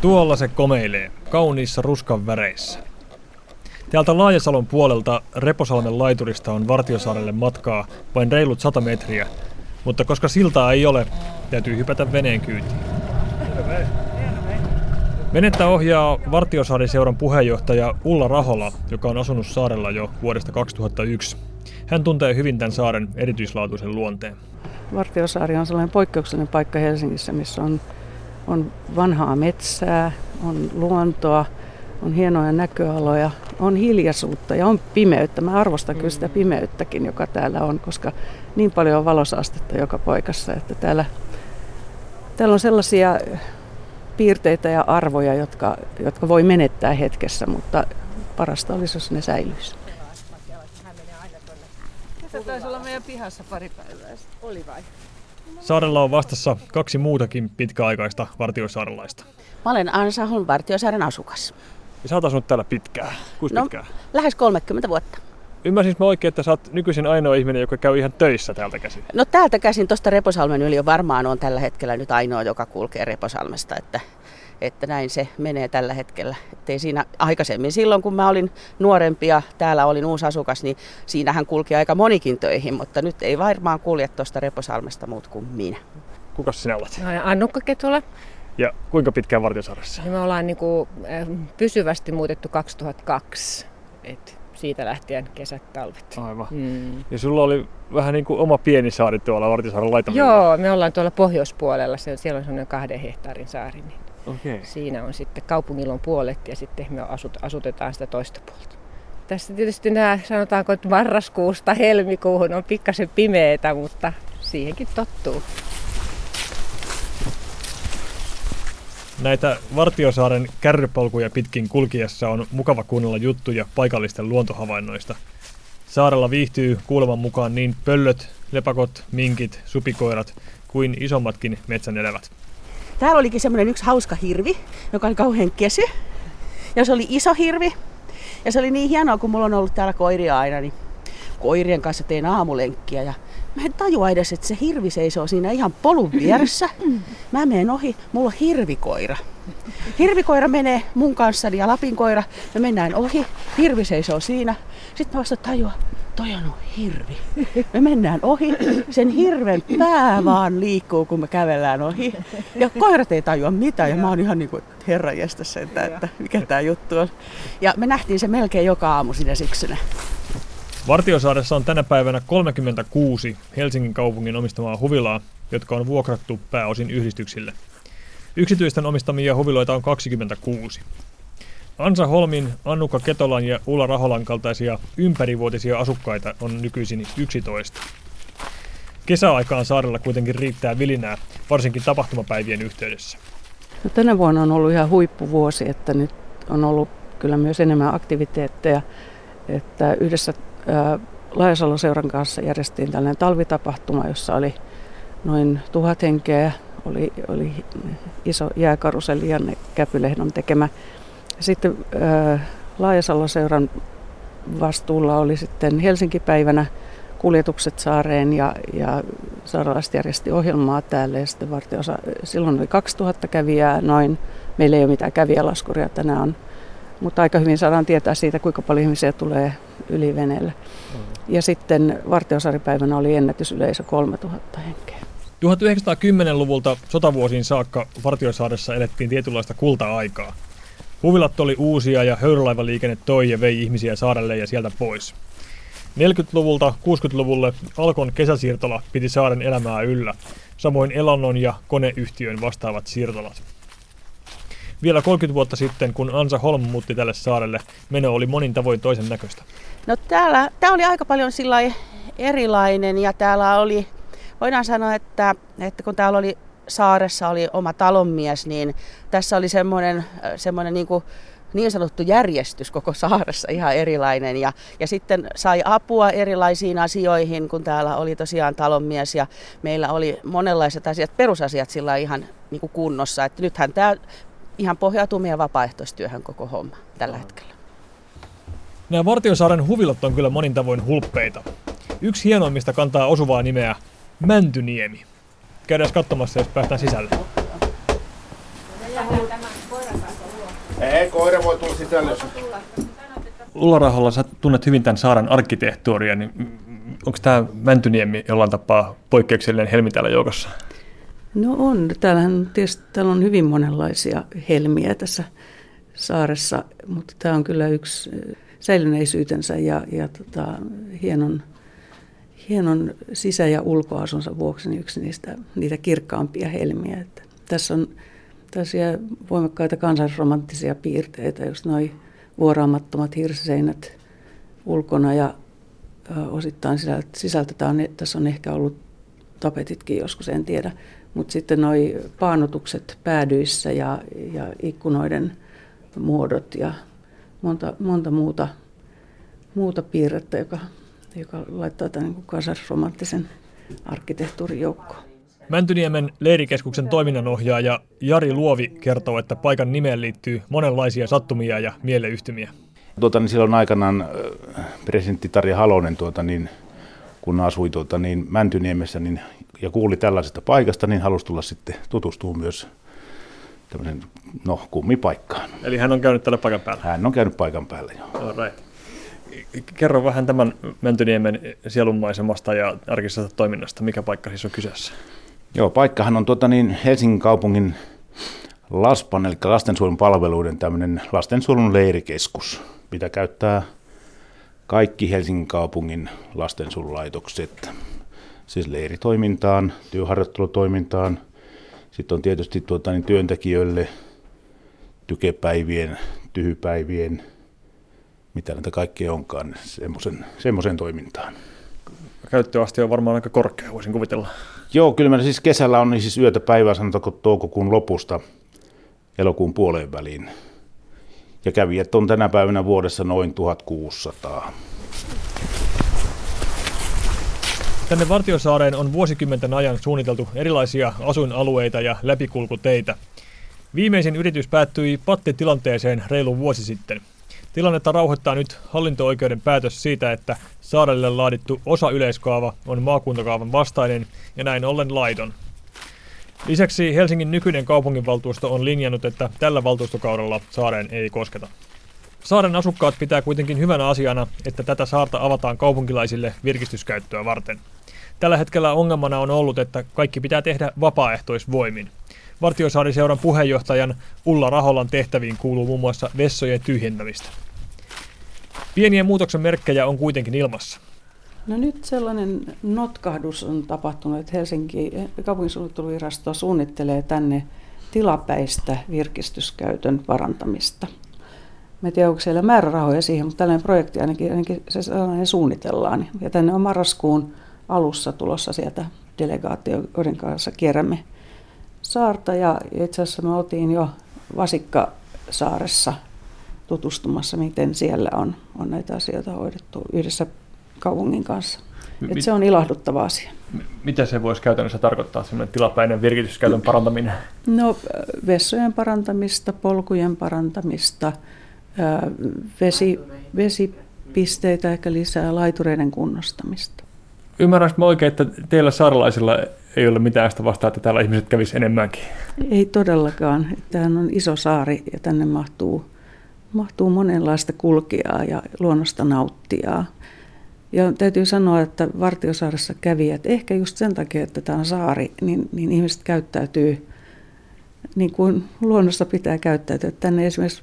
Tuolla se komeilee, kauniissa ruskan väreissä. Täältä Laajasalon puolelta Reposalmen laiturista on Vartiosaarelle matkaa vain reilut 100 metriä, mutta koska siltaa ei ole, täytyy hypätä veneen kyytiin. Venettä ohjaa Vartiosaari-seuran puheenjohtaja Ulla Rahola, joka on asunut saarella jo vuodesta 2001. Hän tuntee hyvin tämän saaren erityislaatuisen luonteen. Vartiosaari on sellainen poikkeuksellinen paikka Helsingissä, missä on vanhaa metsää, on luontoa, on hienoja näköaloja, on hiljaisuutta ja on pimeyttä. Mä arvostan kyllä sitä pimeyttäkin, joka täällä on, koska niin paljon on valosastetta joka paikassa, että täällä on sellaisia piirteitä ja arvoja, jotka voi menettää hetkessä, mutta parasta olisi, jos ne säilyisi. Tässä taisi olla meidän pihassa pari päivää. Oli vai? Saarella on vastassa kaksi muutakin pitkäaikaista vartiosaarelaista. Mä olen Ansa Holm, Vartiosaaren asukas. Ja sä oot asunut täällä pitkään. Kuinka pitkään? Lähes 30 vuotta. Ymmärsinkö mä oikein, että sä oot nykyisin ainoa ihminen, joka käy ihan töissä täältä käsin? No täältä käsin, tuosta Reposalmen yli varmaan on tällä hetkellä nyt ainoa, joka kulkee Reposalmesta. Että näin se menee tällä hetkellä. Ettei siinä aikaisemmin silloin, kun mä olin nuorempi ja täällä olin uusi asukas, niin siinähän kulki aika monikin töihin, mutta nyt ei varmaan kulje tuosta Reposalmesta muut kuin minä. Kuka sinä olet? No, Annukka Ketola. Ja kuinka pitkään Vartiosaaressa? Me ollaan niinku pysyvästi muutettu 2002. Siitä lähtien kesät, talvet. Aivan. Ja sulla oli vähän niin kuin oma pieni saari tuolla Vartiosaaren laitamilla. Joo, me ollaan tuolla pohjoispuolella. Siellä on semmoinen 2 hehtaarin saari. Niin okay. Siinä on sitten, kaupungilla on puolet ja sitten me asutetaan sitä toista puolta. Tässä tietysti nämä, sanotaanko, että marraskuusta helmikuuhun on pikkasen pimeetä, mutta siihenkin tottuu. Näitä Vartiosaaren kärrypolkuja pitkin kulkiessa on mukava kuunnella juttuja paikallisten luontohavainnoista. Saarella viihtyy kuuleman mukaan niin pöllöt, lepakot, minkit, supikoirat kuin isommatkin metsänelävät. Täällä olikin semmoinen yksi hauska hirvi, joka oli kauhean kesy. Ja se oli iso hirvi. Ja se oli niin hienoa, kun mulla on ollut täällä koiria aina, niin koirien kanssa tein aamulenkkiä. Ja mä en tajua edes, että se hirvi seisoo siinä ihan polun vieressä. Mä menen ohi, mulla on hirvikoira. Hirvikoira menee mun kanssani ja lapinkoira. Me mennään ohi, hirvi seisoo siinä. Sitten mä vasta tajuan, toi on hirvi. Me mennään ohi, sen hirven pää vaan liikkuu, kun me kävellään ohi. Ja koirat ei tajua mitään ja mä oon ihan niin kuin herranjestä sentään, että mikä tää juttu on. Ja me nähtiin se melkein joka aamu sinä syksynä. Vartiosaaressa on tänä päivänä 36 Helsingin kaupungin omistamaa huvilaa, jotka on vuokrattu pääosin yhdistyksille. Yksityisten omistamia huviloita on 26. Ansa Holmin, Annukka Ketolan ja Ulla Raholan kaltaisia ympärivuotisia asukkaita on nykyisin 11. Kesäaikaan saarella kuitenkin riittää vilinää, varsinkin tapahtumapäivien yhteydessä. No, tänä vuonna on ollut ihan huippuvuosi, että nyt on ollut kyllä myös enemmän aktiviteetteja, että yhdessä Laajasalon seuran kanssa järjestettiin tällainen talvitapahtuma, jossa oli noin 1000 henkeä. Oli iso jääkaruselli Janne Käpylehdon tekemä. Sitten Laajasalon seuran vastuulla oli sitten Helsinki-päivänä kuljetukset saareen ja saaralaiset järjesti ohjelmaa täällä. Ja sitten silloin oli 2000 kävijää noin. Meillä ei ole mitään kävijälaskuria tänään, mutta aika hyvin saadaan tietää siitä, kuinka paljon ihmisiä tulee yli veneellä. Ja sitten Vartiosaaripäivänä oli ennätysyleisö 3000 henkeä. 1910-luvulta sotavuosiin saakka Vartiosaaressa elettiin tietynlaista kulta-aikaa. Huvilat oli uusia ja höyrylaivaliikenne toi ja vei ihmisiä saarelle ja sieltä pois. 40-luvulta 60-luvulle Alkon kesäsiirtola piti saaren elämää yllä, samoin elannon ja koneyhtiön vastaavat siirtolat. Vielä 30 vuotta sitten, kun Ansa Holm muutti tälle saarelle, meno oli monin tavoin toisen näköistä. No tää oli aika paljon sillai erilainen ja täällä oli, voidaan sanoa, että kun täällä oli saaressa oli oma talonmies, niin tässä oli semmoinen niin sanottu järjestys koko saaressa ihan erilainen ja sitten sai apua erilaisiin asioihin, kun täällä oli tosiaan talonmies ja meillä oli monenlaiset asiat, perusasiat sillä ihan niin kuin kunnossa, että nythän tää ihan pohjautuu meidän vapaaehtoistyöhön koko homma tällä hetkellä. Nämä Vartiosaaren huvilat on kyllä monin tavoin hulppeita. Yksi hienoimmista kantaa osuvaa nimeä Mäntyniemi. Käydään katsomassa, jos päästään sisälle. Ei, koira voi tulla sisälle. Ulla Rahola, sä tunnet hyvin tämän saaran arkkitehtuuria, niin onko tämä Mäntyniemi jollain tapaa poikkeuksellinen helmi täällä joukossa? No on. Täällä on hyvin monenlaisia helmiä tässä saaressa, mutta tämä on kyllä yksi säilyneisyytensä ja hienon sisä- ja ulkoasunsa vuoksi niin yksi niitä kirkkaampia helmiä. Että tässä on tällaisia voimakkaita kansallisromanttisia piirteitä, jos noi vuoraamattomat hirsiseinät ulkona ja osittain sisältetään, tässä on ehkä ollut tapetitkin joskus, en tiedä. Mutta sitten noi paanotukset päädyissä ja ikkunoiden muodot ja monta muuta piirrettä, joka laittaa tämän niin kuin kansallisromanttisen arkkitehtuurin joukkoon. Mäntyniemen leirikeskuksen toiminnanohjaaja Jari Luovi kertoo, että paikan nimeen liittyy monenlaisia sattumia ja mieleyhtymiä. Silloin aikanaan presidentti Tarja Halonen, kun asui Mäntyniemessä ja kuuli tällaisesta paikasta, niin halusi tulla sitten tutustua myös tämmöisen kummipaikkaan. Eli hän on käynyt tällä paikan päällä? Hän on käynyt paikan päällä, joo. Kerro vähän tämän Mäntyniemen sielunmaisemasta ja arkisesta toiminnasta. Mikä paikka siis on kyseessä? Joo, paikkahan on Helsingin kaupungin LASPAN, eli lastensuojelun palveluiden tämmöinen lastensuojelun leirikeskus, mitä käyttää kaikki Helsingin kaupungin lastensuojelulaitokset. Siis leiritoimintaan, työharjoittelutoimintaan, sitten on tietysti työntekijöille tykepäivien, tyhypäivien, mitä näitä kaikkea onkaan, semmoisen toimintaan. Käyttöaste on varmaan aika korkea, voisin kuvitella. Joo, kyllä mä siis kesällä on siis yötä päivää, sanotaanko toukokuun lopusta elokuun puoleen väliin. Ja kävijät on tänä päivänä vuodessa noin 1600. Tänne Vartiosaareen on vuosikymmenten ajan suunniteltu erilaisia asuinalueita ja läpikulkuteitä. Viimeisin yritys päättyi pattitilanteeseen reilu vuosi sitten. Tilannetta rauhoittaa nyt hallinto-oikeuden päätös siitä, että saarelle laadittu osayleiskaava on maakuntakaavan vastainen ja näin ollen laiton. Lisäksi Helsingin nykyinen kaupunginvaltuusto on linjannut, että tällä valtuustokaudella saareen ei kosketa. Saaren asukkaat pitää kuitenkin hyvänä asiana, että tätä saarta avataan kaupunkilaisille virkistyskäyttöä varten. Tällä hetkellä ongelmana on ollut, että kaikki pitää tehdä vapaaehtoisvoimin. Vartiosaari-seuran puheenjohtajan Ulla Raholan tehtäviin kuuluu muun muassa vessojen tyhjentämistä. Pieniä muutoksen merkkejä on kuitenkin ilmassa. No nyt sellainen notkahdus on tapahtunut, että Helsingin kaupunginsuunnitteluvirasto suunnittelee tänne tilapäistä virkistyskäytön parantamista. Mä en tiedä, onko siellä määrärahoja siihen, mutta tällainen projekti ainakin se sellainen suunnitellaan. Ja tänne on marraskuun alussa tulossa sieltä delegaatioiden kanssa kierrämme saarta, ja itse asiassa me oltiin jo Vasikkasaaressa tutustumassa, miten siellä on näitä asioita hoidettu yhdessä kaupungin kanssa. Et se on ilahduttava asia. Mitä se voisi käytännössä tarkoittaa, semmoinen tilapäinen virkistyskäytön parantaminen? No vessojen parantamista, polkujen parantamista, vesipisteitä ehkä lisää, laitureiden kunnostamista. Ymmärränkö mä oikein, että teillä saaralaisilla ei ole mitään sitä vastaa, että täällä ihmiset kävisi enemmänkin? Ei todellakaan. Tämähän on iso saari ja tänne mahtuu monenlaista kulkijaa ja luonnosta nauttijaa. Ja täytyy sanoa, että Vartiosaaressa kävijät, ehkä just sen takia, että tämä on saari, niin ihmiset käyttäytyy niin kuin luonnossa pitää käyttäytyä. Tänne esimerkiksi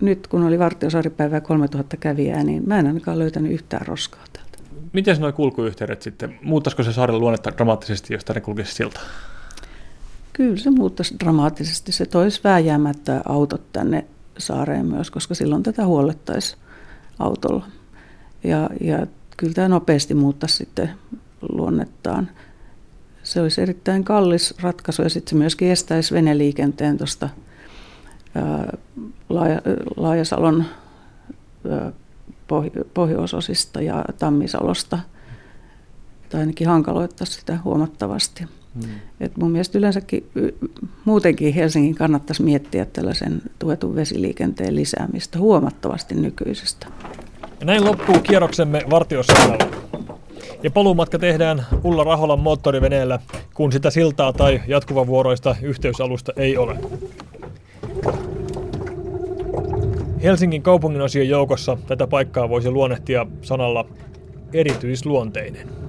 nyt, kun oli Vartiosaaripäivää 3000 kävijää, niin mä en ainakaan löytänyt yhtään roskaa täältä. Miten nuo kulkuyhteydet sitten? Muuttaisiko se saaren luonnetta dramaattisesti, jos tänne kulkisi silta? Kyllä se muuttaisi dramaattisesti. Se toisi vääjäämättä autot tänne saareen myös, koska silloin tätä huollettaisiin autolla. Ja kyllä tämä nopeasti muuttaisi sitten luonnettaan. Se olisi erittäin kallis ratkaisu ja sitten se myöskin estäisi veneliikenteen tuosta Laajasalon pohjoisosista ja Tammisalosta. Tai ainakin hankaloittaisi sitä huomattavasti. Et mun mielestä yleensäkin muutenkin Helsingin kannattaisi miettiä tällaisen tuetun vesiliikenteen lisäämistä huomattavasti nykyisestä. Ja näin loppuu kierroksemme Vartiosaarella. Ja paluumatka tehdään Ulla Raholan moottoriveneellä, kun sitä siltaa tai jatkuvavuoroista yhteysalusta ei ole. Helsingin kaupunginosien joukossa tätä paikkaa voisi luonnehtia sanalla erityisluonteinen.